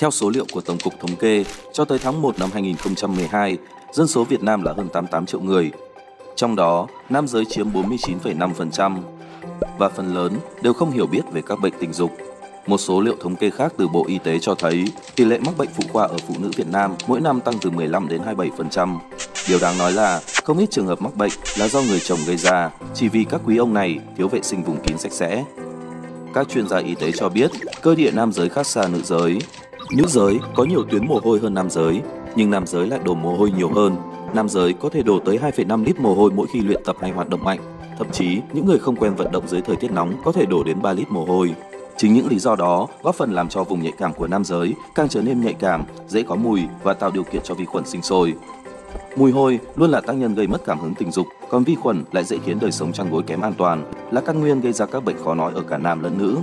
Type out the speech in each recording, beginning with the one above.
Theo số liệu của Tổng cục Thống kê, cho tới tháng 1 năm 2012, dân số Việt Nam là hơn 88 triệu người. Trong đó, nam giới chiếm 49,5% và phần lớn đều không hiểu biết về các bệnh tình dục. Một số liệu thống kê khác từ Bộ Y tế cho thấy tỷ lệ mắc bệnh phụ khoa ở phụ nữ Việt Nam mỗi năm tăng từ 15 đến 27%. Điều đáng nói là không ít trường hợp mắc bệnh là do người chồng gây ra, chỉ vì các quý ông này thiếu vệ sinh vùng kín sạch sẽ. Các chuyên gia y tế cho biết cơ địa nam giới khác xa nữ giới. Nữ giới có nhiều tuyến mồ hôi hơn nam giới, nhưng nam giới lại đổ mồ hôi nhiều hơn. Nam giới có thể đổ tới 2,5 lít mồ hôi mỗi khi luyện tập hay hoạt động mạnh. Thậm chí, những người không quen vận động dưới thời tiết nóng có thể đổ đến 3 lít mồ hôi. Chính những lý do đó góp phần làm cho vùng nhạy cảm của nam giới càng trở nên nhạy cảm, dễ có mùi và tạo điều kiện cho vi khuẩn sinh sôi. Mùi hôi luôn là tác nhân gây mất cảm hứng tình dục, còn vi khuẩn lại dễ khiến đời sống chăn gối kém an toàn, là căn nguyên gây ra các bệnh khó nói ở cả nam lẫn nữ.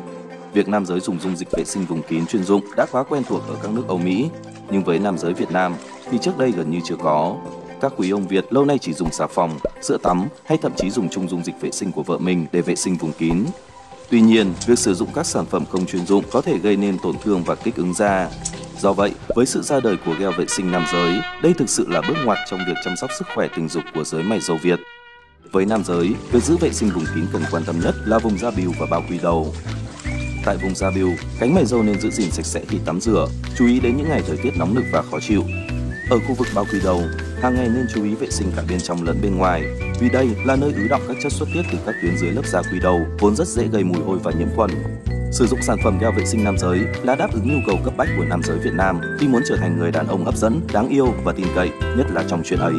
Việc nam giới dùng dung dịch vệ sinh vùng kín chuyên dụng đã quá quen thuộc ở các nước Âu Mỹ, nhưng với nam giới Việt Nam thì trước đây gần như chưa có. Các quý ông Việt lâu nay chỉ dùng xà phòng, sữa tắm hay thậm chí dùng chung dung dịch vệ sinh của vợ mình để vệ sinh vùng kín. Tuy nhiên, việc sử dụng các sản phẩm không chuyên dụng có thể gây nên tổn thương và kích ứng da. Do vậy, với sự ra đời của gel vệ sinh nam giới, đây thực sự là bước ngoặt trong việc chăm sóc sức khỏe tình dục của giới mày râu Việt. Với nam giới, việc giữ vệ sinh vùng kín cần quan tâm nhất là vùng da bìu và bao quy đầu. Tại vùng da bìu, cánh mày râu nên giữ gìn sạch sẽ khi tắm rửa, chú ý đến những ngày thời tiết nóng nực và khó chịu. Ở khu vực bao quy đầu, hàng ngày nên chú ý vệ sinh cả bên trong lẫn bên ngoài, vì đây là nơi ứ đọng các chất xuất tiết từ các tuyến dưới lớp da quy đầu, vốn rất dễ gây mùi hôi và nhiễm khuẩn. Sử dụng sản phẩm gel vệ sinh nam giới là đáp ứng nhu cầu cấp bách của nam giới Việt Nam khi muốn trở thành người đàn ông hấp dẫn, đáng yêu và tin cậy, nhất là trong chuyện ấy.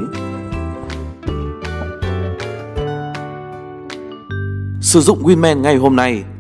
Sử dụng Winmen ngay hôm nay.